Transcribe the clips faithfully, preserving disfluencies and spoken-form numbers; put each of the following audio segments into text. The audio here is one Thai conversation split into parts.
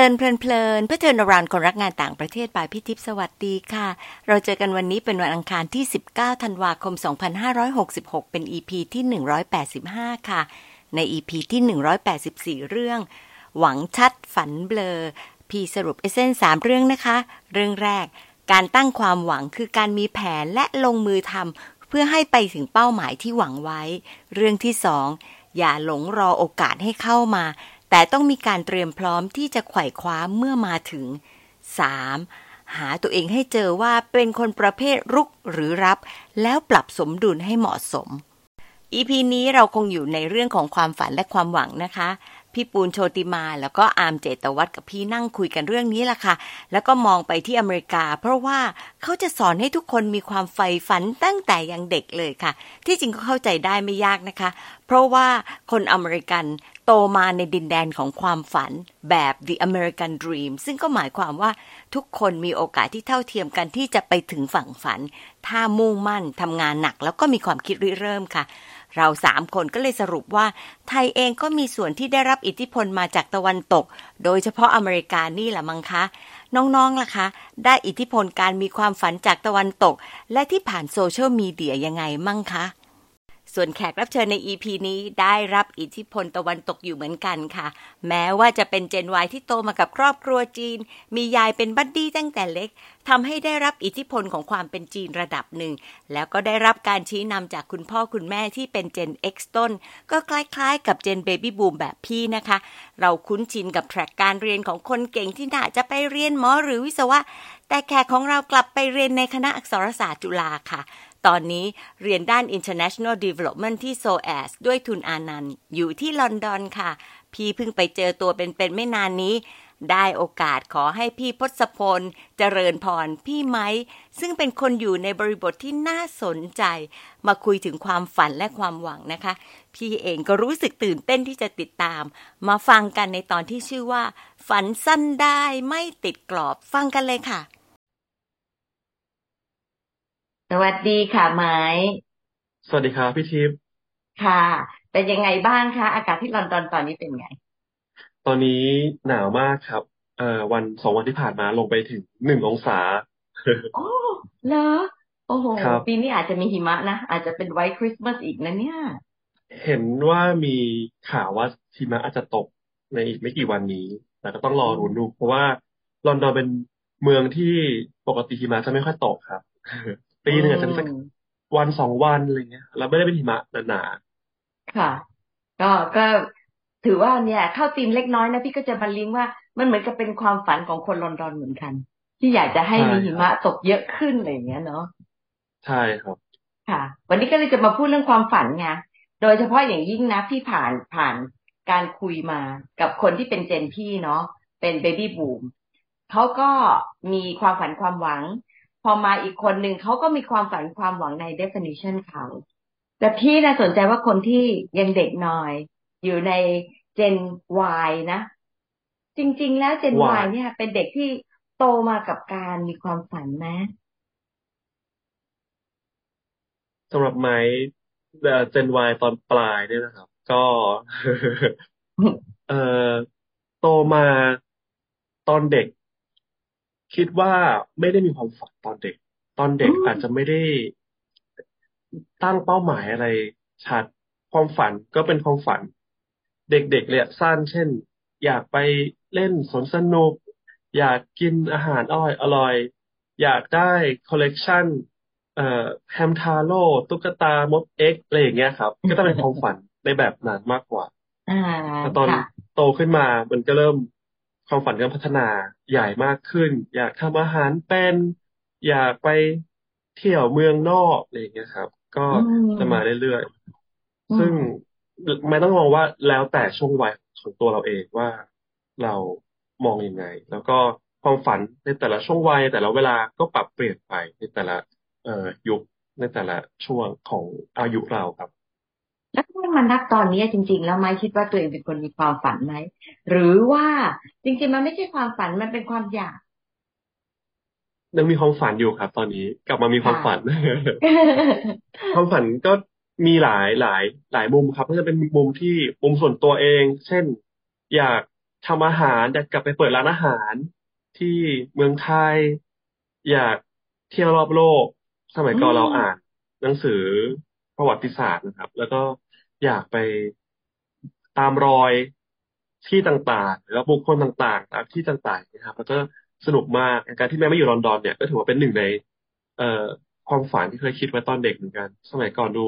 Learn Plern Plern เพื่อเทิร์นอราวด์คนรักงานต่างประเทศบายพี่ทิพย์สวัสดีค่ะเราเจอกันวันนี้เป็นวันอังคารที่สิบเก้าธันวาคมสองพันห้าร้อยหกสิบหกเป็น อี พี ที่หนึ่งร้อยแปดสิบห้าค่ะใน อี พี ที่หนึ่งร้อยแปดสิบสี่เรื่องหวังชัดฝันเบลอพี่สรุปเอเซนสามเรื่องนะคะเรื่องแรกการตั้งความหวังคือการมีแผนและลงมือทำเพื่อให้ไปถึงเป้าหมายที่หวังไว้เรื่องที่สองอย่าหลงรอโอกาสให้เข้ามาแต่ต้องมีการเตรียมพร้อมที่จะไขว่คว้าเมื่อมาถึงสามหาตัวเองให้เจอว่าเป็นคนประเภทรุกหรือรับแล้วปรับสมดุลให้เหมาะสม อี พี นี้เราคงอยู่ในเรื่องของความฝันและความหวังนะคะพี่ปูนโชติมาแล้วก็อาร์มเจตวัฒน์กับพี่นั่งคุยกันเรื่องนี้ล่ะค่ะแล้วก็มองไปที่อเมริกาเพราะว่าเขาจะสอนให้ทุกคนมีความใฝ่ฝันตั้งแต่ยังเด็กเลยค่ะที่จริงก็เข้าใจได้ไม่ยากนะคะเพราะว่าคนอเมริกันโตมาในดินแดนของความฝันแบบ The American Dream ซึ่งก็หมายความว่าทุกคนมีโอกาสที่เท่าเทียมกันที่จะไปถึงฝั่งฝันถ้ามุ่งมั่นทำงานหนักแล้วก็มีความคิดริเริ่มค่ะเราสามคนก็เลยสรุปว่าไทยเองก็มีส่วนที่ได้รับอิทธิพลมาจากตะวันตกโดยเฉพาะอเมริกานี่แหละมั้งคะน้องๆล่ะคะได้อิทธิพลการมีความฝันจากตะวันตกและที่ผ่านโซเชียลมีเดียยังไงมั้งคะส่วนแขกรับเชิญใน อี พี นี้ได้รับอิทธิพลตะวันตกอยู่เหมือนกันค่ะแม้ว่าจะเป็น Gen Y ที่โตมากับครอบครัวจีนมียายเป็นบัดดี้ตั้งแต่เล็กทำให้ได้รับอิทธิพลของความเป็นจีนระดับหนึ่งแล้วก็ได้รับการชี้นำจากคุณพ่อคุณแม่ที่เป็น Gen X ต้นก็คล้ายๆกับ Gen Baby Boom แบบพี่นะคะเราคุ้นชินกับแทร็กการเรียนของคนเก่งที่น่าจะไปเรียนหมอหรือวิศวะแต่แขกของเรากลับไปเรียนในคณะอักษรศาสตร์จุฬาค่ะตอนนี้เรียนด้าน International Development ที่ เอส โอ เอส ด้วยทุนอานันต์อยู่ที่ลอนดอนค่ะพี่เพิ่งไปเจอตัวเป็นๆไม่นานนี้ได้โอกาสขอให้พี่พศพลเจริญพรพี่ไม้ซึ่งเป็นคนอยู่ในบริบทที่น่าสนใจมาคุยถึงความฝันและความหวังนะคะพี่เองก็รู้สึกตื่นเต้นที่จะติดตามมาฟังกันในตอนที่ชื่อว่าฝันสั้นได้ไม่ติดกรอบฟังกันเลยค่ะสวัสดีค่ะไม้สวัสดีครับพี่ทิพย์ค่ะเป็นยังไงบ้างคะอากาศที่ลอนดอนตอนนี้เป็นไงตอนนี้หนาวมากครับเอ่อวันสองวันที่ผ่านมาลงไปถึงหนึ่งองศาโอ้เหรอโอ้โหปีนี้อาจจะมีหิมะนะอาจจะเป็นไวท์คริสต์มาสอีกนะเนี่ยเห็นว่ามีข่าวว่าหิมะอาจจะตกในอีกไม่กี่วันนี้แต่ก็ต้องรอรุ้นดูเพราะว่าลอนดอนเป็นเมืองที่ปกติหิมะจะไม่ค่อยตกครับปีนึงอาจจะสักวันสองวันอะไรเงี้ยเราไม่ได้เป็นหิมะหนาๆค่ะก็ก็ถือว่าเนี่ยเข้าธีมเล็กน้อยนะพี่ก็จะบรรลิงว่ามันเหมือนกับเป็นความฝันของคนลอนดอนเหมือนกันที่อยากจะให้มีหิมะตกเยอะขึ้นอะไรเงี้ยเนาะใช่ครับค่ะวันนี้ก็เลยจะมาพูดเรื่องความฝันไงโดยเฉพาะอย่างยิ่งนะพี่ผ่านผ่านการคุยมากับคนที่เป็นเจนพี่เนาะเป็น Baby Boom เขาก็มีความฝันความหวังพอมาอีกคนหนึ่งเขาก็มีความฝันความหวังใน definition เขาแต่พี่นะสนใจว่าคนที่ยังเด็กหน่อยอยู่ใน Gen Y นะจริงๆแล้ว Gen Y เนี่ยเป็นเด็กที่โตมากับการมีความฝันนะสำหรับไม้ Gen Y ตอนปลายเนี่ยนะครับก็เอ่อโตมาตอนเด็กคิดว่าไม่ได้มีความฝันตอนเด็กตอนเด็กอาจจะไม่ได้ตั้งเป้าหมายอะไรชัดความฝันก็เป็นความฝันเด็กๆเลยสั้นเช่นอยากไปเล่นสวนสนุกอยากกินอาหารอร่อยอร่อยอยากได้คอลเลกชันเอ่อแฮมทาโร่ตุ๊กตามดเอ็กซ์อะไรอย่างเงี้ยครับก็จะเป็นความฝันในแบบนั้นมากกว่าแต่ตอนโตขึ้นมามันก็เริ่มความฝันก็พัฒนาใหญ่มากขึ้นอยากทำอาหารเป็นอยากไปเที่ยวเมืองนอกอะไรอย่างเงี้ยครับก็จะมาเรื่อยๆซึ่งไม่ต้องมองว่าแล้วแต่ช่วงวัยของตัวเราเองว่าเรามองยังไงแล้วก็ความฝันในแต่ละช่วงวัยแต่ละเวลาก็ปรับเปลี่ยนไปในแต่ละเอ่อยุคในแต่ละช่วงของอายุเราครับแล้วเมื่อมันนักตอนนี้จริงๆแล้วไม่คิดว่าตัวเองเป็นคนมีความฝันไหมหรือว่าจริงๆมันไม่ใช่ความฝันมันเป็นความอยากยังมีความฝันอยู่ครับตอนนี้กลับมามีความฝัน ความฝันก็มีหลายหลายหลายมุมครับก็จะเป็นมุมที่มุมส่วนตัวเองเช่นอยาก ทำอาหารอยากกลับไปเปิดร้านอาหารที่เมืองไทยอยากเที่ยวรอบโลกสมัยก่อนเราอ่านหนังสือประวัติศาสตร์นะครับแล้วก็อยากไปตามรอยที่ต่างๆแล้วบุคคลต่างๆตามที่ต่างๆนะครับแล้วก็สนุกมากการที่แม่ไม่อยู่ลอนดอนเนี่ยก็ถือว่าเป็นหนึ่งในเอ่อความฝันที่เคยคิดไว้ตอนเด็กเหมือนกันสมัยก่อนดู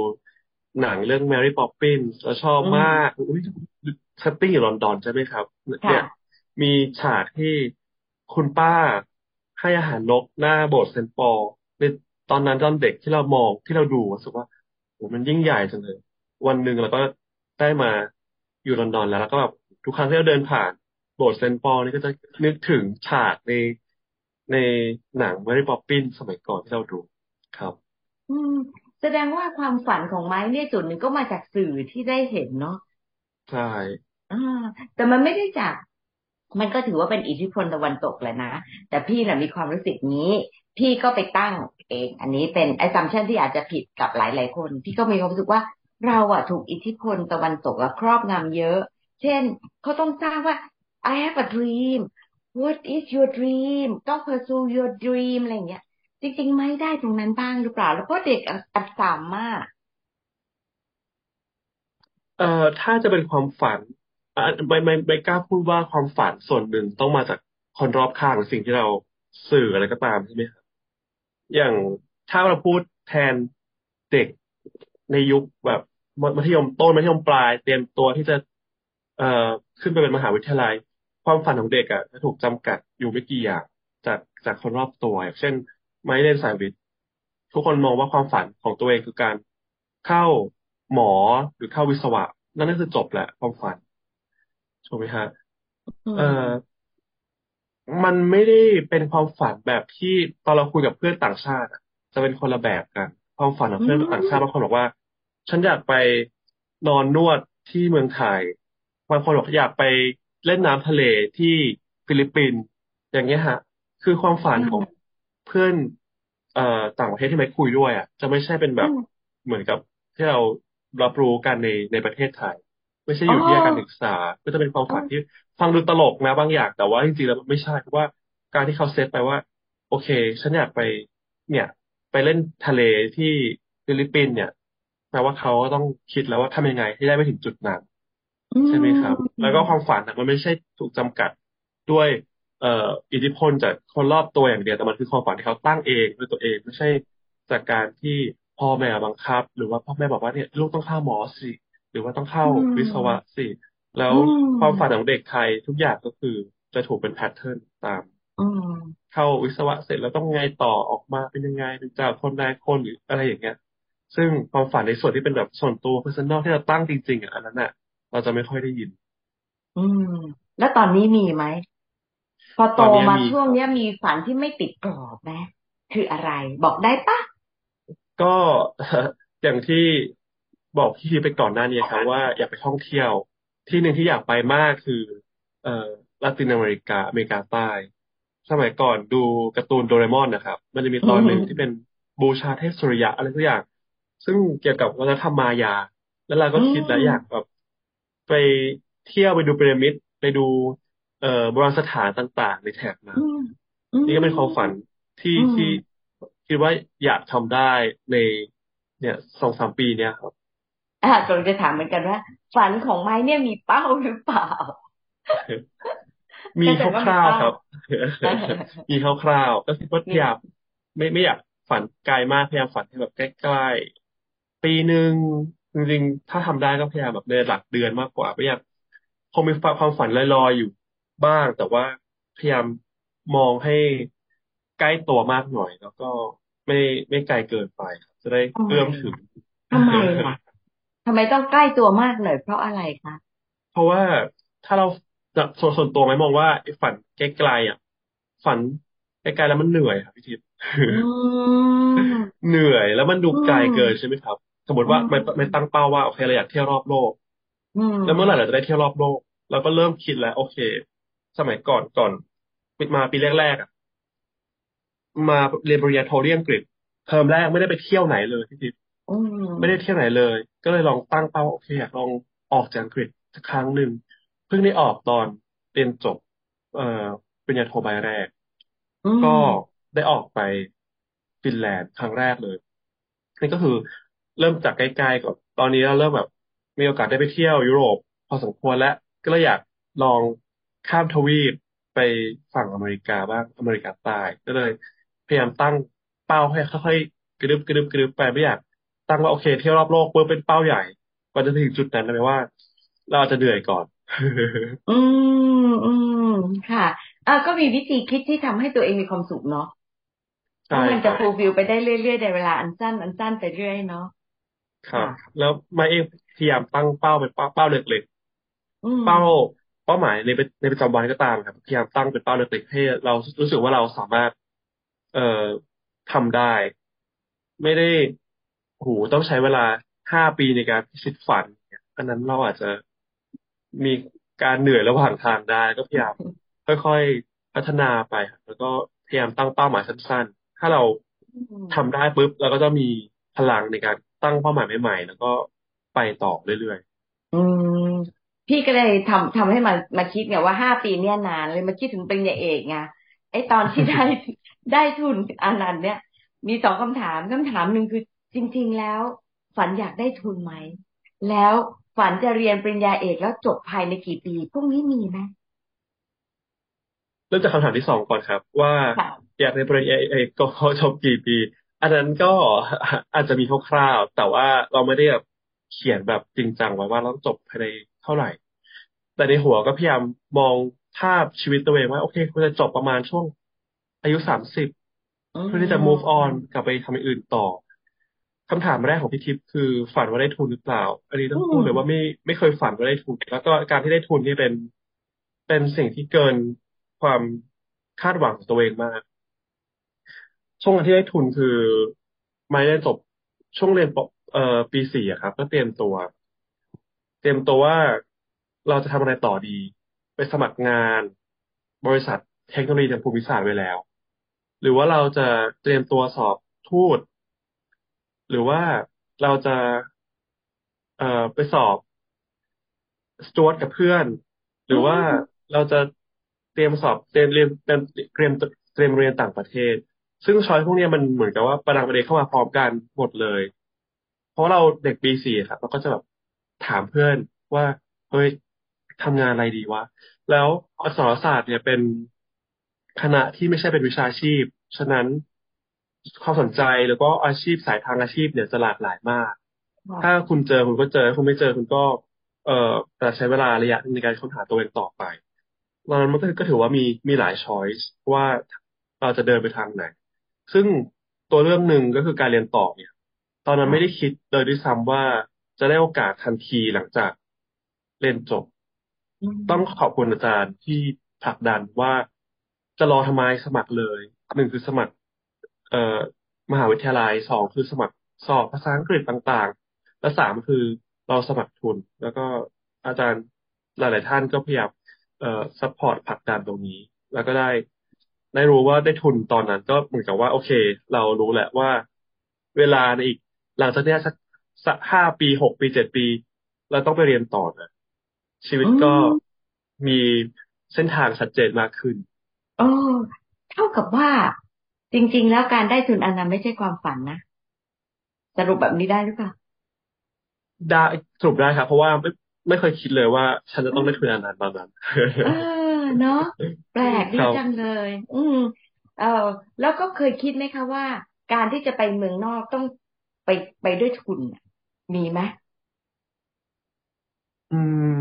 หนังเรื่อง Mary Poppins เราชอบมากอุ๊ยเซตติ้งอยู่ลอนดอนใช่ไหมครับเนี่ยมีฉากที่คุณป้าให้อาหารนกหน้าโบสถ์เซนต์ปอลในตอนนั้นตอนเด็กที่เรามองที่เราดูรู้สึกว่าโอ้มันยิ่งใหญ่จังเลยวันหนึ่งเราก็ได้มาอยู่ลอนดอนแล้วแล้วก็แบบทุกครั้งที่เราเดินผ่านโบสถ์เซนต์ปอลนี่ก็จะนึกถึงฉากในในหนัง Mary Poppins สมัยก่อนที่เราดูครับอืมแสดงว่าความฝันของไม้เนี่ยส่วนหนึ่งก็มาจากสื่อที่ได้เห็นเนาะใช่อ่าแต่มันไม่ได้จากมันก็ถือว่าเป็นอิทธิพลตะวันตกแหละนะแต่พี่น่ะมีความรู้สึกนี้พี่ก็ไปตั้งเองอันนี้เป็น assumption ที่อาจจะผิดกับหลายๆคนพี่ก็มีความรู้สึกว่าเราอะถูกอิทธิพลตะวันตกครอบงำเยอะเช่นเขาต้องสร้างว่า I have a dream what is your dream ต้อง pursue your dream อะไรอย่างเงี้ยจริงๆไม่ได้ตรงนั้นบ้างหรือเปล่าแล้วก็เด็กอัดสามมากเอ่อถ้าจะเป็นความฝันไม่ไม่ไม่กล้าพูดว่าความฝันส่วนหนึ่งต้องมาจากคนรอบข้างหรือสิ่งที่เราสื่ออะไรก็ตามใช่ไหมครับอย่างถ้าเราพูดแทนเด็กในยุคแบบมัธยมต้นมัธยมปลายเตรียมตัวที่จะเอ่อขึ้นไปเป็นมหาวิทยาลัยความฝันของเด็กอ่ะจะถูกจำกัดอยู่ไม่กี่อย่างจากจากคนรอบตัวอย่างเช่นไม่เล่นสายวิทย์ทุกคนมองว่าความฝันของตัวเองคือการเข้าหมอหรือเข้าวิศวะนั่นก็คือจบแหละความฝันถูกไหมฮะเออมันไม่ได้เป็นความฝันแบบที่ตอนเราคุยกับเพื่อนต่างชาติจะเป็นคนละแบบกันความฝันของเพื่อนต่างชาติบางคนบอกว่าฉันอยากไปนอนนวดที่เมืองไทยบางคนบอกอยากไปเล่นน้ำทะเลที่ฟิลิปปินส์อย่างเงี้ยฮะคือความฝันของเพื่อนเอ่อต่างประเทศที่ไม่คุยด้วยอ่ะจะไม่ใช่เป็นแบบเหมือนกับที่เรารับรู้กันในในประเทศไทยไม่ใช่อยู่ที่การศึกษาก็จะเป็นความฝันที่ฟังดูตลกนะบางอย่างแต่ว่าจริงๆแล้วไม่ใช่เพราะว่าการที่เขาเซตไปว่าโอเคฉันอยากไปเนี่ยไปเล่นทะเลที่ฟิลิปปินส์เนี่ยแปลว่าเขาก็ต้องคิดแล้วว่าทำยังไงให้ได้ไปถึงจุดนั้นใช่ไหมครับแล้วก็ความฝันมันไม่ใช่ถูกจำกัดด้วยเอ่ออิทธิพลจากคนรอบตัวอย่างเดียวแต่มันคือความฝันที่เขาตั้งเองด้วยตัวเองไม่ใช่จากการที่พ่อแม่บังคับหรือว่าพ่อแม่บอกว่าเนี่ยลูกต้องเข้าหมอสิหรือว่าต้องเข้าวิศวะสิแล้วความฝันของเด็กไทยทุกอย่างก็คือจะถูกเป็นแพทเทิร์นตามเข้าวิศวะเสร็จแล้วต้องไงต่อออกมาเป็นยังไงเป็นจากคนนายคนหรืออะไรอย่างเงี้ยซึ่งความฝันในส่วนที่เป็นแบบส่วนตัว personal ที่เราตั้งจริงๆอ่ะอันนั้นน่ะเราจะไม่ค่อยได้ยินอืมแล้วตอนนี้มีไหมพอโตมาช่วงนี้มีฝันที่ไม่ติดกรอบไหมคืออะไรบอกได้ปะก็อย่างที่บอกพี่ไปก่อนหน้านี้ครับว่าอยากไปท่องเที่ยวที่หนึ่งที่อยากไปมากคือเอ่อลาตินอเมริกาอเมริกาใต้สมัยก่อนดูการ์ตูนโดเรมอนนะครับมันจะมีตอนหนึ่งที่เป็นบูชาเทพสุริยะอะไรสักอย่างซึ่งเกี่ยวกับวัฒนธรรมมายาแล้วเราก็คิดแล้วอยากแบบไปเที่ยวไปดูพีระมิดไปดูเอ่อโบราณสถานต่างๆในแถบนั้นนี่ก็เป็นความฝันที่ที่คิดว่าอยากทำได้ในเนี่ย สองถึงสาม ปีเนี่ยครับอ่ะก็จะถามเหมือนกันว่าฝันของไม้เนี่ยมีเป้าหรือเปล่ามีคร่าวๆครับมีคร่าวๆก็คิดว่าอยากไม่ไม่อยากฝันไกลมากพยายามฝันให้แบบใกล้ๆปีนึงจริงๆถ้าทำได้ก็พยายามแบบในหลักเดือนมากกว่าไม่อยากคงมีความฝันลอยๆอยู่บ้างแต่ว่าพยายามมองให้ใกล้ตัวมากหน่อยแล้วก็ไม่ไม่ไกลเกินไปจะได้เอื้อมถึงทำไมคะทำไมต้องใกล้ตัวมากหน่อยเพราะอะไรคะเพราะว่าถ้าเราส่วนตัวไม่มองว่าฝันไกลๆอ่ะฝันไกลๆแล้วมันเหนื่อยครับพี่ทิพย์เหนื่อยแล้วมันดูไกลเกินใช่ไหมครับสมมติว่าไม่ไม่ตั้งเป้าว่าโอเคเราอยากเที่ยวรอบโลกแล้วเมื่อไหร่เราจะได้เที่ยวรอบโลกเราก็เริ่มคิดแล้วโอเคสมัยก่อนก่อนปิดมาปีแรกๆอ่ะมาเรียนปริญญาโทที่อังกฤษเทอมแรกไม่ได้ไปเที่ยวไหนเลยพี่ติ๊บไม่ได้เที่ยวไหนเลยก็เลยลองตั้งเป้าโอเคอยากลองออกจากอังกฤษสักครั้งหนึ่งเพิ่งได้ออกตอน เรียนจบเอ่อปริญญาโทใบแรกก็ได้ออกไปฟินแลนด์ครั้งแรกเลยนี่ก็คือเริ่มจากใกล้ๆก่อนตอนนี้เราเริ่มแบบมีโอกาสได้ไปเที่ยวยุโรปพอสมควรแล้วก็เลยอยากลองข้ามทวีปไปฝั่งอเมริกาบ้างอเมริกาใต้ก็เลยพยายามตั้งเป้าให้ค่อยๆกระดึบกระดึบกระดึบไปไม่อยากตั้งว่าโอเคเที่ยวรอบโลกเพื่อเป็นเป้าใหญ่ก่อนจะถึงจุดนั้นเลยว่าเราอาจจะเหนื่อยก่อนอืมอืมค่ะอ่ะก็มีวิธีคิดที่ทำให้ตัวเองมีความสุขเนาะเพราะมันจะฟูลฟิลไปได้เรื่อยๆในเวลาอันสั้นอันสั้นไปเรื่อยเนาะครับแล้วมาเองพยายามตั้งเป้าเป็นเป้าเล็กๆเป้าเป้าหมายในในประจำวันก็ตามครับพยายามตั้งเป็นเป้าเล็กๆให้เรารู้สึกว่าเราสามารถเอ่อทำได้ไม่ได้โหต้องใช้เวลาห้าปีในการพิชิตฝันอันนั้นเราอาจจะมีการเหนื่อยระหว่างทางได้ก็พยายามค่อยๆพัฒนาไปแล้วก็พยายามตั้งเป้าหมายสั้นๆถ้าเราทำได้ปุ๊บเราก็จะมีพลังในการตั้งเป้าหมายใหม่ๆแล้วก็ไปต่อเรื่อยๆอืมพี่ก็เลยทำทำให้มันมาคิดไงว่าห้าปีเนี่ยนานเลยมาคิดถึงปริญญาเอกไงไอตอนที่ได้ ได้ทุนอันนั้นเนี่ยมีสองคำถามคำถามหนึ่งคือจริงๆแล้วฝันอยากได้ทุนไหมแล้วฝันจะเรียนปริญญาเอกแล้วจบภายในกี่ปีพวกนี้มีไหมเริ่มจากคำถามที่สองก่อนครับว่าอยากเรียนปริญญาเอกก็จบกี่ปีอันนั้นก็อาจจะมีคร่าวๆแต่ว่าเราไม่ได้แบบเขียนแบบจริงจังไว้ว่าเราจบภายในเท่าไหร่แต่ในหัวก็พยายามมองภาพชีวิตตัวเองว่าโอเคควรจะจบประมาณช่วงอายุสามสิบเพื่อที่จะ move on กลับไปทำอย่างอื่นต่อคำถามแรกของพี่ทิพย์คือฝันว่าได้ทุนหรือเปล่าอันนี้ต้องพูดเลยว่าไม่ไม่เคยฝันว่าได้ทุนแล้วก็การที่ได้ทุนนี่เป็นเป็นสิ่งที่เกินความคาดหวังของตัวเองมากช่วงที่ได้ทุนคือไม่ได้จบช่วงเรียนเอ่อปีสี่อะครับก็เตรียมตัวเตรียมตัวว่าเราจะทำอะไรต่อดีไปสมัครงานบริษัทเทคโนโลยีทางภูมิศาสตร์ไว้แล้วหรือว่าเราจะเตรียมตัวสอบทูตหรือว่าเราจะเอ่อไปสอบสจ๊วตกับเพื่อนหรือว่าเราจะเตรียมสอบเตรียมเรียนเตรียมเตรียมเรียนต่างประเทศซึ่งช้อยพวกนี้มันเหมือนกับว่าประดังประเด็นเข้ามาพร้อมกันหมดเลยเพราะเราเด็กปีสี่ครับเราก็จะแบบถามเพื่อนว่าเฮ้ยทำงานอะไรดีวะแล้วอักษรศาสตร์เนี่ยเป็นคณะที่ไม่ใช่เป็นวิชาชีพฉะนั้นความสนใจแล้วก็อาชีพสายทางอาชีพเนี่ยจะหลากหลายมาก wow. ถ้าคุณเจอคุณก็เจอคุณไม่เจอคุณก็เอ่อแต่ใช้เวลาระยะในการค้นหาตัวเองต่อไปตอนนั้นมันก็ถือว่ามีมีหลาย choice ว่าเราจะเดินไปทางไหนซึ่งตัวเรื่องหนึ่งก็คือการเรียนต่อเนี่ยตอนนั้น wow. ไม่ได้คิดเลยด้วยซ้ำว่าจะได้โอกาสทันทีหลังจากเรียนจบ mm. ต้องขอบคุณอาจารย์ที่ผลักดันว่าจะรอทำไมสมัครเลยหนึ่งคือสมัครเอ่อมหาวิทยาลัยสองคือสมัครสอบภาษาอังกฤษต่างๆและสามคือเราสมัครทุนแล้วก็อาจารย์หลายๆท่านก็พยายามเอ่อซัพพอร์ตผลักดันตรงนี้แล้วก็ได้ได้รู้ว่าได้ทุนตอนนั้นก็เหมือนกับว่าโอเคเรารู้แหละว่าเวลาในอีกหลังจากนี้สักสักห้าปีหกปีเจ็ดปีเราต้องไปเรียนต่อนะชีวิตก็มีเส้นทางชัดเจนมากขึ้นเออเท่ากับว่าจริงๆแล้วการได้ทุนอันนั้นไม่ใช่ความฝันนะสรุปแบบนี้ได้หรือเปล่าได้สรุปได้ครับเพราะว่าไม่ไม่เคยคิดเลยว่าฉันจะต้องได้ทุนอันนั้นตอนนั้นเออเนาะแปลกดีจังเลยอืมเออแล้วก็เคยคิดไหมคะว่าการที่จะไปเมืองนอกต้องไปไปด้วยทุนมีไหมอืม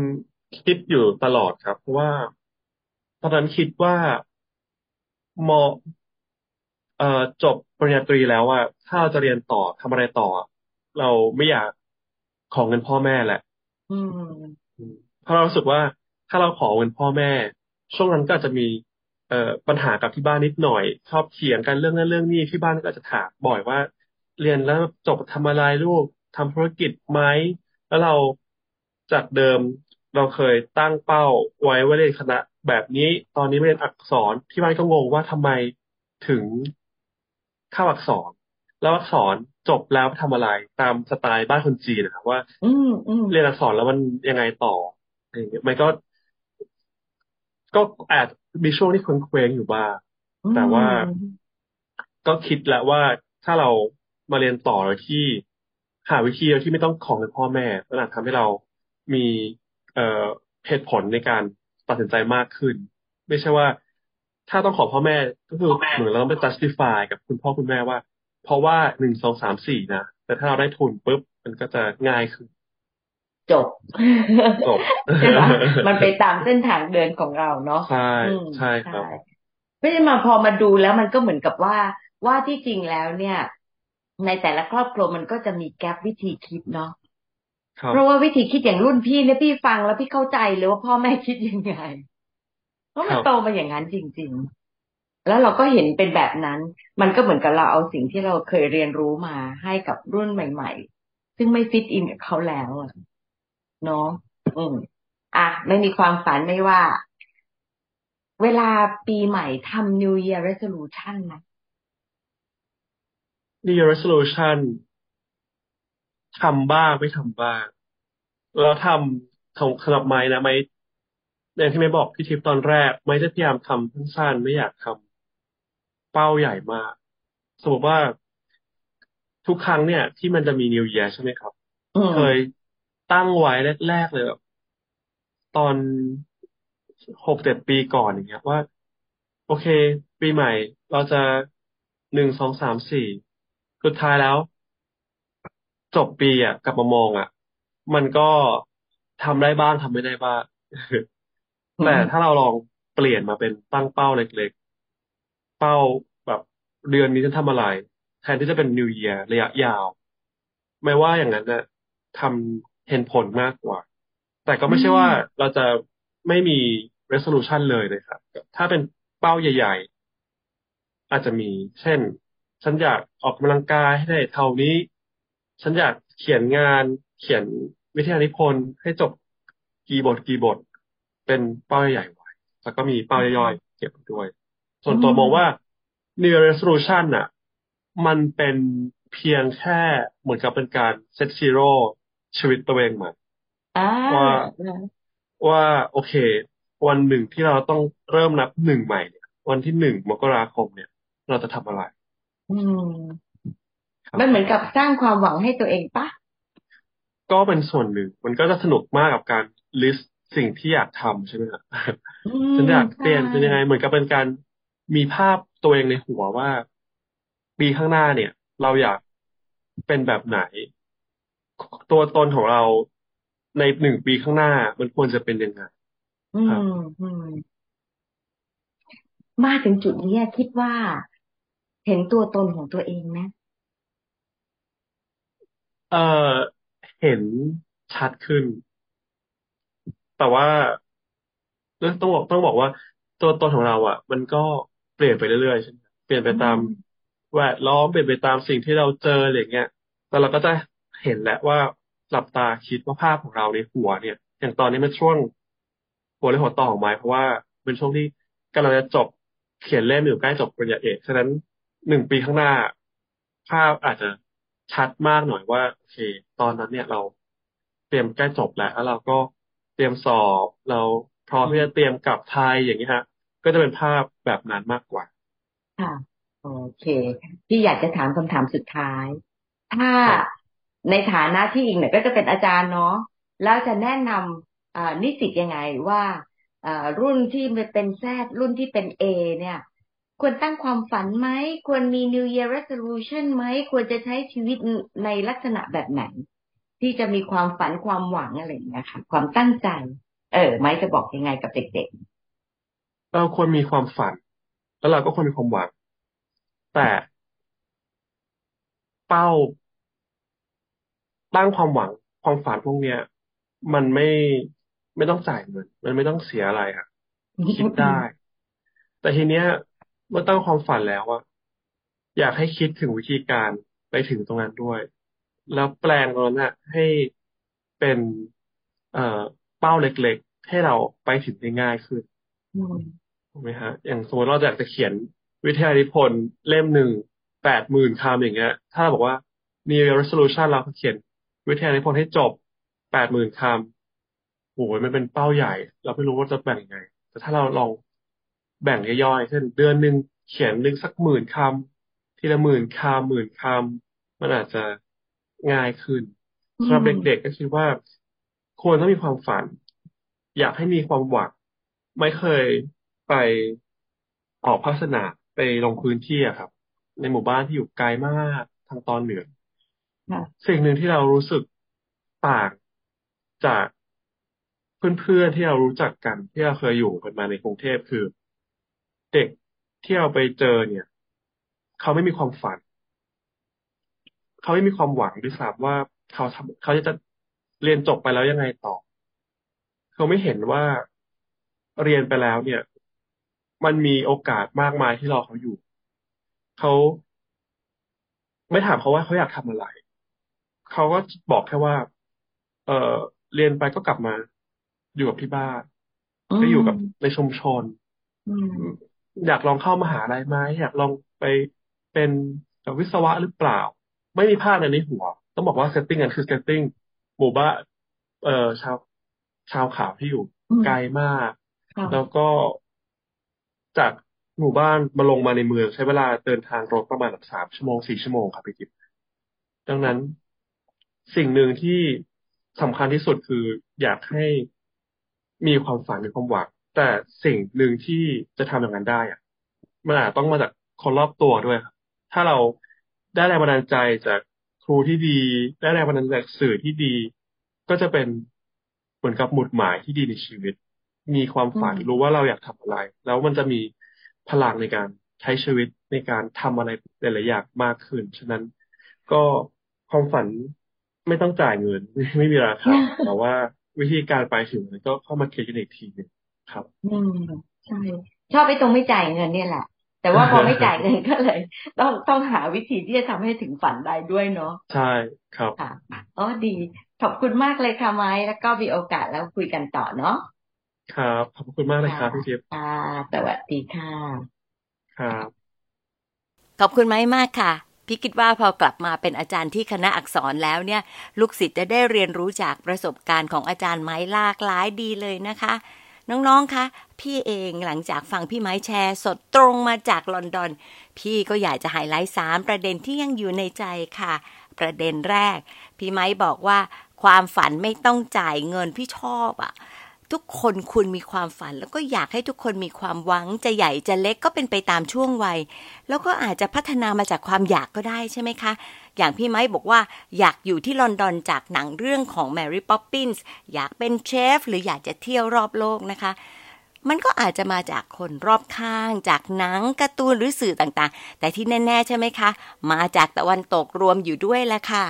คิดอยู่ตลอดครับเพราะว่าตอนนั้นคิดว่ามอเอ่อจบปริญญาตรีแล้วอ่ะถ้าเราจะเรียนต่อทำอะไรต่อเราไม่อยากขอเงินพ่อแม่แหละอืมเพราะเรารู้สึกว่าถ้าเราขอเงินพ่อแม่ช่วงนั้นก็อาจจะมีเอ่อปัญหากับที่บ้านนิดหน่อยชอบเถียงกันเรื่องนั้นเรื่องนี้ที่บ้านก็อาจจะถามบ่อยว่าเรียนแล้วจบทำอะไรลูกทำธุรกิจไหมแล้วเราจากเดิมเราเคยตั้งเป้าไว้ว่าเรียนคณะแบบนี้ตอนนี้ไม่เรียนอักษรที่บ้านก็งงว่าทำไมถึงเข้าอักษรแล้วอักษรจบแล้วทำอะไรตามสไตล์บ้านคนจีนนะครับว่าเรียนอักษรแล้วมันยังไงต่อมันก็ ก็อาจมีช่วงที่เคว้งๆอยู่บ้างแต่ว่าก็คิดแล้วว่าถ้าเรามาเรียนต่อโดยที่หาวิธีที่ไม่ต้องของเงินพ่อแม่ก็อาจทำให้เรามีเอ่อเหตุผลในการตัดสินใจมากขึ้นไม่ใช่ว่าถ้าต้องขอพ่อแม่ก็คือเหมือนเราต้องไป justify กับคุณพ่อคุณแม่ว่าเพราะว่าหนึ่ง สอง สาม สี่นะแต่ถ้าเราได้ทุนปุ๊บมันก็จะง่ายขึ้นจบจบใช่ป่ะมันไปตามเส้นทางเดินของเราเนาะใช่ใช่ครับไม่ได้มาพอมาดูแล้วมันก็เหมือนกับว่าว่าที่จริงแล้วเนี่ยในแต่ละครอบครัวมันก็จะมีแกปวิธีคิดเนาะเพราะว่าวิธีคิดอย่างรุ่นพี่เนี่ยพี่ฟังแล้วพี่เข้าใจเลยว่าพ่อแม่คิดยังไงเพราะมันโตมาอย่างนั้นจริงๆแล้วเราก็เห็นเป็นแบบนั้นมันก็เหมือนกับเราเอาสิ่งที่เราเคยเรียนรู้มาให้กับรุ่นใหม่ๆซึ่งไม่ฟิตอินกับเขาแล้วอะเนาะอืมอ่ะไม่มีความฝันไม่ว่าเวลาปีใหม่ทำ New Year Resolution นะ New Year Resolution ทำบ้างไม่ทำบ้างแล้วทำของสำหรับไม้นะไม้อย่างที่ไม่บอกพี่ทิพย์ตอนแรกไม้จะพยายามทำสั้นๆไม่อยากทำเป้าใหญ่มากสมมติว่าทุกครั้งเนี่ยที่มันจะมี New Year ใช่ไหมครับเคยตั้งไว้แรกๆเลยแบบตอน หก เจ็ด ปีก่อนอย่างเงี้ยว่าโอเคปีใหม่เราจะหนึ่ง สอง สาม สี่สุดท้ายแล้วจบปีอ่ะกลับมามองอ่ะมันก็ทำได้บ้างทำไม่ได้บ้าง แต่ถ้าเราลองเปลี่ยนมาเป็นตั้งเป้าเล็กๆเป้าแบบเดือนนี้จะทำอะไรแทนที่จะเป็น New Year ระยะยาวไม่ว่าอย่างนั้นนะทำเห็นผลมากกว่าแต่ก็ไม่ใช่ว่าเราจะไม่มี resolution เลยนะครับถ้าเป็นเป้าใหญ่ๆอาจจะมีเช่นฉันอยากออกกำลังกายให้ได้เท่านี้ฉันอยากเขียนงานเขียนวิทยานิพนธ์ให้จบกี่บทกี่บทเป็นเป้าใหญ่ๆไว้แล้วก็มีเป้าย่อยๆเก็บด้วยส่วนตัวมองว่า new resolution น่ะมันเป็นเพียงแค่เหมือนกับเป็นการ set zeroชีวิตตัวเองมาว่าว่าโอเควันหนึ่งที่เราต้องเริ่มนับหนึ่งใหม่เนี่ยวันที่หนึ่งมกราคมเนี่ยเราจะทำอะไรมันเหมือนกับสร้างความหวังให้ตัวเองปะก็เป็นส่วนหนึ่งมันก็จะสนุกมากกับการลิสต์สิ่งที่อยากทำใช่ไหมครับฉันอยากเปลี่ยนเป็นยังไงเหมือนกับเป็นการมีภาพตัวเองในหัวว่าปีข้างหน้าเนี่ยเราอยากเป็นแบบไหนตัวตนของเราในหนึ่งปีข้างหน้ามันควรจะเป็นยังไงครับมาถึงจุดนี้คิดว่าเห็นตัวตนของตัวเองนะเออเห็นชัดขึ้นแต่ว่าต้องบอกต้องบอกว่าตัวตนของเราอ่ะมันก็เปลี่ยนไปเรื่อยๆใช่ไหมเปลี่ยนไปตามแวดล้อมเปลี่ยนไปตามสิ่งที่เราเจออะไรเงี้ยแต่เราก็จะเห็นแล้วว่าหลับตาคิดว่าภาพของเราในหัวเนี่ยอย่างตอนนี้มันช่วงหัวเรื่องหัวต่อของไม้เพราะว่าเป็นช่วงที่กำลังจะจบเขียนเล่มอยู่ใกล้จบปริญญาเอกฉะนั้นหนึ่งปีข้างหน้าภาพอาจจะชัดมากหน่อยว่าโอเคตอนนั้นเนี่ยเราเตรียมใกล้จบแล้วแล้วเราก็เตรียมสอบเราพร้อมที่จะเตรียมกลับไทยอย่างนี้ฮะก็จะเป็นภาพแบบนั้นมากกว่าค่ะโอเคพี่อยากจะถามคำถามสุดท้ายถ้าในฐานะที่อีกเนี่ยก็จะเป็นอาจารย์เนาะแล้วจะแนะนำนิสิตยังไงว่ารุ่นที่เป็นแซดรุ่นที่เป็น A เนี่ยควรตั้งความฝันไหมควรมี New Year Resolution ไหมควรจะใช้ชีวิตในลักษณะแบบไหนที่จะมีความฝันความหวังอะไรอย่างเงี้ยค่ะความตั้งใจเออไมค์จะบอกยังไงกับเด็กๆเราควรมีความฝันแล้วเราก็ควรมีความหวังแต่เป้าตั้งความหวังความฝันพวกเนี้ยมันไม่ไม่ต้องจ่ายเงินมันไม่ต้องเสียอะไรอ่ะคิดได้แต่ทีเนี้ยเมื่อตั้งความฝันแล้วอ่ะอยากให้คิดถึงวิธีการไปถึงตรงนั้นด้วยแล้วแปลงตรงนั้นอ่ะให้เป็นเอ่อเป้าเล็กๆให้เราไปถึงได้ง่ายขึ้นถูกไหมฮะอย่างสมมติเราอยากจะเขียนวิทยานิพนธ์เล่มหนึ่งแปดหมื่นคำอย่างเงี้ยถ้าบอกว่ามี resolution เราเขียนวิทยานิพนธ์ให้จบ แปดหมื่น คำโอ้ยมันเป็นเป้าใหญ่เราไม่รู้ว่าจะแบ่งยังไง แต่ถ้าเราลองแบ่งย่อยๆเช่นเดือนนึงเขียนนึงสักหมื่นคำทีละหมื่นคำหมื่นคำมันอาจจะง่ายขึ้นสำหรับเด็กๆก็คิดว่าควรต้องมีความฝันอยากให้มีความหวังไม่เคยไปออกภาคสนามไปลงพื้นที่อะครับในหมู่บ้านที่อยู่ไกลมากทางตอนเหนือสิ่งหนึ่งที่เรารู้สึกต่างจากเพื่อนๆที่เรารู้จักกันที่เราเคยอยู่กันมาในกรุงเทพคือเด็กที่เราไปเจอเนี่ยเขาไม่มีความฝันเขาไม่มีความหวังด้วยซ้ำว่าเขาทำเขาจะเรียนจบไปแล้วยังไงต่อเขาไม่เห็นว่าเรียนไปแล้วเนี่ยมันมีโอกาสมากมายที่รอเขาอยู่เขาไม่ถามเขาว่าเขาอยากทำอะไรเขาก็บอกแค่ว่าเออเรียนไปก็กลับมาอยู่กับที่บ้านไปอยู่กับในชุมชนอยากลองเข้ามหาลัยไหมอยากลองไปเป็นวิศวะหรือเปล่าไม่มีภาพในหัวต้องบอกว่าเซตติ้งกันคือเซตติ้งหมู่บ้านเอ่อชาวชาวขาวที่อยู่ไกลมากแล้วก็จากหมู่บ้านมาลงมาในเมืองใช้เวลาเดินทางรถประมาณสามชั่วโมงสี่ชั่วโมงครับพี่จิ๊บดังนั้นสิ่งหนึ่งที่สำคัญที่สุดคืออยากให้มีความฝันมีความหวังแต่สิ่งหนึ่งที่จะทำอย่างนั้นได้อะมันอาจต้องมาจากคนรอบตัวด้วยครับถ้าเราได้แรงบันดาลใจจากครูที่ดีได้แรงบันดาลใจจากสื่อที่ดีก็จะเป็นเหมือนกับหมุดหมายที่ดีในชีวิตมีความฝันรู้ว่าเราอยากทำอะไรแล้วมันจะมีพลังในการใช้ชีวิตในการทำอะไรหลายๆอย่างมากขึ้นฉะนั้นก็ความฝันไม่ต้องจ่ายเงินไม่มีราคาแต่ว่าวิธีการไปถึงมันก็เข้ามาเคลียร์กันอีกทีนึงครับอืมใช่ชอบไปตรงไม่จ่ายเงินเนี่ยแหละแต่ว่าพอไม่จ่ายเงินก็เลยต้องต้องหาวิธีที่จะทำให้ถึงฝันได้ด้วยเนาะใช่ครับค่ะอ๋อดีขอบคุณมากเลยค่ะไม้แล้วก็มีโอกาสแล้วคุยกันต่อเนาะครับขอบคุณมากเลยครับพี่เจี๊ยบอ่าสวัสดีค่ะครับขอบคุณไม้มากค่ะพี่คิดว่าพอกลับมาเป็นอาจารย์ที่คณะอักษรแล้วเนี่ยลูกศิษย์จะได้เรียนรู้จากประสบการณ์ของอาจารย์ไม้หลากหลายดีเลยนะคะน้องๆคะพี่เองหลังจากฟังพี่ไม้แชร์สดตรงมาจากลอนดอนพี่ก็อยากจะไฮไลท์สามประเด็นที่ยังอยู่ในใจค่ะประเด็นแรกพี่ไม้บอกว่าความฝันไม่ต้องจ่ายเงินพี่ชอบอ่ะทุกคนคุณมีความฝันแล้วก็อยากให้ทุกคนมีความหวังจะใหญ่จะเล็กก็เป็นไปตามช่วงวัยแล้วก็อาจจะพัฒนามาจากความอยากก็ได้ใช่ไหมคะอย่างพี่ไม้บอกว่าอยากอยู่ที่ลอนดอนจากหนังเรื่องของ Mary Poppins อยากเป็นเชฟหรืออยากจะเที่ยวรอบโลกนะคะมันก็อาจจะมาจากคนรอบข้างจากหนังการ์ตูนหรือสื่อต่างๆแต่ที่แน่ๆใช่ไหมคะมาจากตะวันตกรวมอยู่ด้วยแหละค่ะ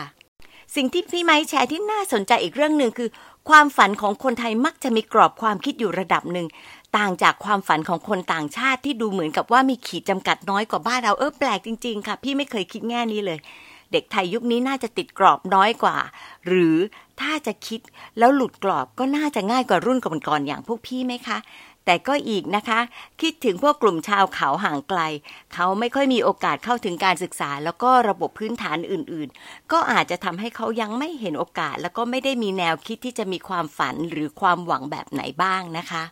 สิ่งที่พี่ไม้แชร์ที่น่าสนใจอีกเรื่องนึงคือความฝันของคนไทยมักจะมีกรอบความคิดอยู่ระดับหนึ่งต่างจากความฝันของคนต่างชาติที่ดูเหมือนกับว่ามีขีดจำกัดน้อยกว่าบ้านเราเออแปลกจริงๆค่ะพี่ไม่เคยคิดแง่นี้เลยเด็กไทยยุคนี้น่าจะติดกรอบน้อยกว่าหรือถ้าจะคิดแล้วหลุดกรอบก็น่าจะง่ายกว่ารุ่นก่อนๆอย่างพวกพี่ไหมคะแต่ก็อีกนะคะคิดถึงพวกกลุ่มชาวเขาห่างไกลเขาไม่ค่อยมีโอกาสเข้าถึงการศึกษาแล้วก็ระบบพื้นฐานอื่นๆก็อาจจะทำให้เขายังไม่เห็นโอกาสแล้วก็ไม่ได้มีแนวคิดที่จะมีความฝันหรือความหวังแบบไหนบ้างนะคะ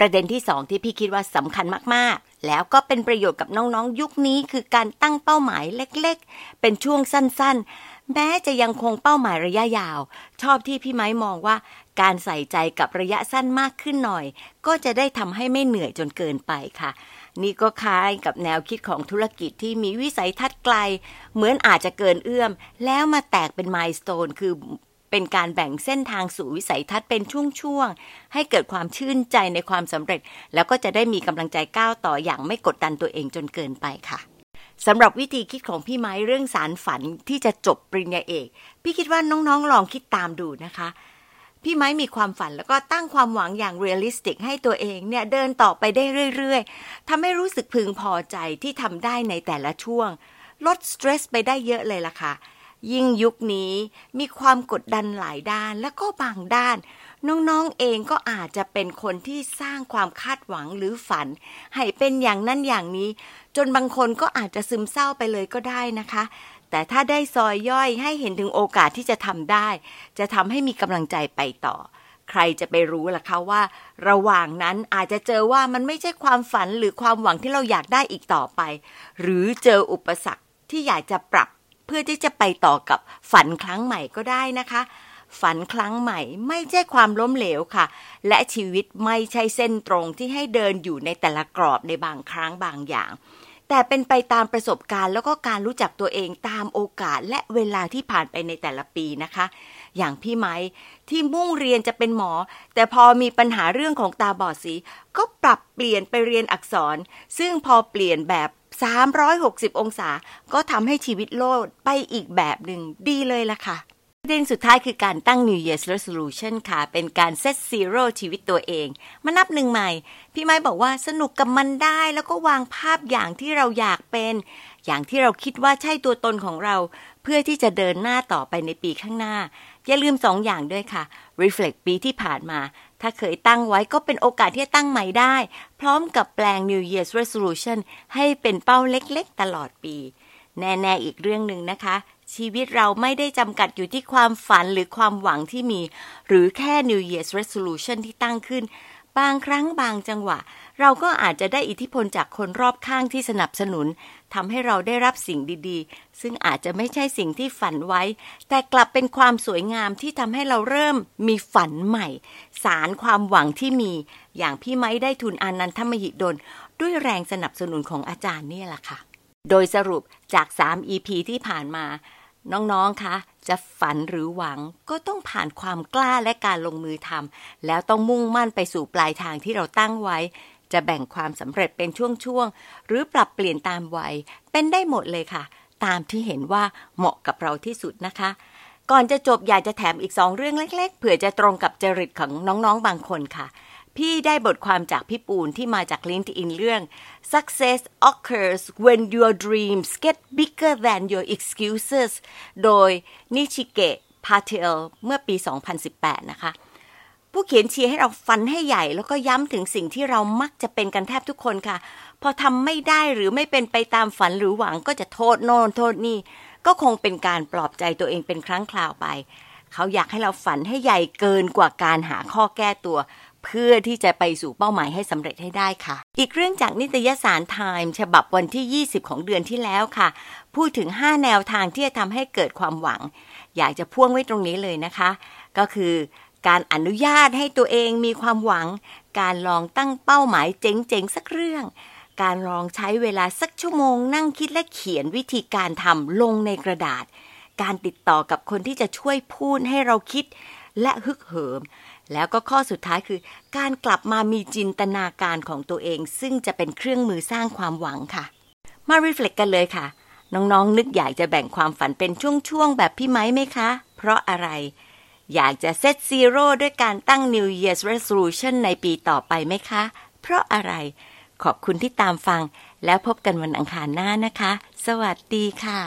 ประเด็นที่สองที่พี่คิดว่าสำคัญมากๆแล้วก็เป็นประโยชน์กับน้องๆยุคนี้คือการตั้งเป้าหมายเล็กๆเป็นช่วงสั้นๆแม้จะยังคงเป้าหมายระยะยาวชอบที่พี่ไม้มองว่าการใส่ใจกับระยะสั้นมากขึ้นหน่อยก็จะได้ทำให้ไม่เหนื่อยจนเกินไปค่ะนี่ก็คล้ายกับแนวคิดของธุรกิจที่มีวิสัยทัศน์ไกลเหมือนอาจจะเกินเอื้อมแล้วมาแตกเป็นไมล์สโตนคือเป็นการแบ่งเส้นทางสู่วิสัยทัศน์เป็นช่วงๆให้เกิดความชื่นใจในความสำเร็จแล้วก็จะได้มีกำลังใจก้าวต่ออย่างไม่กดดันตัวเองจนเกินไปค่ะสำหรับวิธีคิดของพี่ไม้เรื่องสารฝันที่จะจบปริญญาเอกพี่คิดว่าน้องๆลองคิดตามดูนะคะพี่ไม้มีความฝันแล้วก็ตั้งความหวังอย่างเรียลลิสติกให้ตัวเองเนี่ยเดินต่อไปได้เรื่อยๆทำให้รู้สึกพึงพอใจที่ทำได้ในแต่ละช่วงลดสเตรสไปได้เยอะเลยล่ะค่ะยิ่งยุคนี้มีความกดดันหลายด้านแล้วก็บางด้านน้องๆเองก็อาจจะเป็นคนที่สร้างความคาดหวังหรือฝันให้เป็นอย่างนั้นอย่างนี้จนบางคนก็อาจจะซึมเศร้าไปเลยก็ได้นะคะแต่ถ้าได้ซอยย่อยให้เห็นถึงโอกาสที่จะทำได้จะทำให้มีกำลังใจไปต่อ ใครจะไปรู้ล่ะคะว่าระหว่างนั้นอาจจะเจอว่ามันไม่ใช่ความฝันหรือความหวังที่เราอยากได้อีกต่อไปหรือเจออุปสรรคที่อยากจะปรับเพื่อที่จะไปต่อกับฝันครั้งใหม่ก็ได้นะคะฝันครั้งใหม่ไม่ใช่ความล้มเหลวค่ะและชีวิตไม่ใช่เส้นตรงที่ให้เดินอยู่ในแต่ละกรอบในบางครั้งบางอย่างแต่เป็นไปตามประสบการณ์แล้วก็การรู้จักตัวเองตามโอกาสและเวลาที่ผ่านไปในแต่ละปีนะคะอย่างพี่ไม้ที่มุ่งเรียนจะเป็นหมอแต่พอมีปัญหาเรื่องของตาบอดสีก็ปรับเปลี่ยนไปเรียนอักษรซึ่งพอเปลี่ยนแบบสามร้อยหกสิบองศาก็ทำให้ชีวิตโลดไปอีกแบบหนึ่งดีเลยล่ะค่ะประเด็นสุดท้ายคือการตั้ง New Year's Resolution ค่ะเป็นการ Set Zero ชีวิตตัวเองมานับหนึ่งใหม่พี่ไม้บอกว่าสนุกกับมันได้แล้วก็วางภาพอย่างที่เราอยากเป็นอย่างที่เราคิดว่าใช่ตัวตนของเราเพื่อที่จะเดินหน้าต่อไปในปีข้างหน้าอย่าลืมสองอย่างด้วยค่ะ Reflect ปีที่ผ่านมาถ้าเคยตั้งไว้ก็เป็นโอกาสที่จะตั้งใหม่ได้พร้อมกับแปลง New Year's Resolution ให้เป็นเป้าเล็กๆตลอดปีแน่ๆอีกเรื่องนึงนะคะชีวิตเราไม่ได้จำกัดอยู่ที่ความฝันหรือความหวังที่มีหรือแค่ New Year's Resolution ที่ตั้งขึ้นบางครั้งบางจังหวะเราก็อาจจะได้อิทธิพลจากคนรอบข้างที่สนับสนุนทำให้เราได้รับสิ่งดีๆซึ่งอาจจะไม่ใช่สิ่งที่ฝันไว้แต่กลับเป็นความสวยงามที่ทำให้เราเริ่มมีฝันใหม่สานความหวังที่มีอย่างพี่ไม้ได้ทุนอานันทมหิดลด้วยแรงสนับสนุนของอาจารย์นี่แหละค่ะโดยสรุปจากสาม อี พี ที่ผ่านมาน้องๆคะจะฝันหรือหวังก็ต้องผ่านความกล้าและการลงมือทำแล้วต้องมุ่งมั่นไปสู่ปลายทางที่เราตั้งไว้จะแบ่งความสำเร็จเป็นช่วงๆหรือปรับเปลี่ยนตามวัยเป็นได้หมดเลยค่ะตามที่เห็นว่าเหมาะกับเราที่สุดนะคะก่อนจะจบอยากจะแถมอีกสองเรื่องเล็กๆเผื่อจะตรงกับจริตของน้องๆบางคนค่ะพี่ได้บทความจากพี่ปูนที่มาจาก LinkedIn เรื่อง Success occurs when your dreams get bigger than your excuses โดยนิชิเกะพาเทลเมื่อปีสองพันสิบแปดนะคะผู้เขียนเชียร์ให้เราฝันให้ใหญ่แล้วก็ย้ำถึงสิ่งที่เรามักจะเป็นกันแทบทุกคนค่ะพอทำไม่ได้หรือไม่เป็นไปตามฝันหรือหวังก็จะโทษโน่นโทษนี่ก็คงเป็นการปลอบใจตัวเองเป็นครั้งคราวไปเขาอยากให้เราฝันให้ใหญ่เกินกว่าการหาข้อแก้ตัวเพื่อที่จะไปสู่เป้าหมายให้สำเร็จให้ได้ค่ะอีกเรื่องจากนิตยสาร Time ฉบับวันที่ยี่สิบของเดือนที่แล้วค่ะพูดถึงห้าแนวทางที่จะทำให้เกิดความหวังอยากจะพ่วงไว้ตรงนี้เลยนะคะก็คือการอนุญาตให้ตัวเองมีความหวังการลองตั้งเป้าหมายเจ๋งๆสักเรื่องการลองใช้เวลาสักชั่วโมงนั่งคิดและเขียนวิธีการทำลงในกระดาษการติดต่อกับคนที่จะช่วยพูดให้เราคิดและฮึกเหิมแล้วก็ข้อสุดท้ายคือการกลับมามีจินตนาการของตัวเองซึ่งจะเป็นเครื่องมือสร้างความหวังค่ะมารีเฟล็กกันเลยค่ะน้องๆนึกอยากจะแบ่งความฝันเป็นช่วงๆแบบพี่ไม้ไหมคะเพราะอะไรอยากจะเซตซีโร่ด้วยการตั้ง New Year's Resolution ในปีต่อไปไหมคะเพราะอะไรขอบคุณที่ตามฟังแล้วพบกันวันอังคารหน้านะคะสวัสดีค่ะ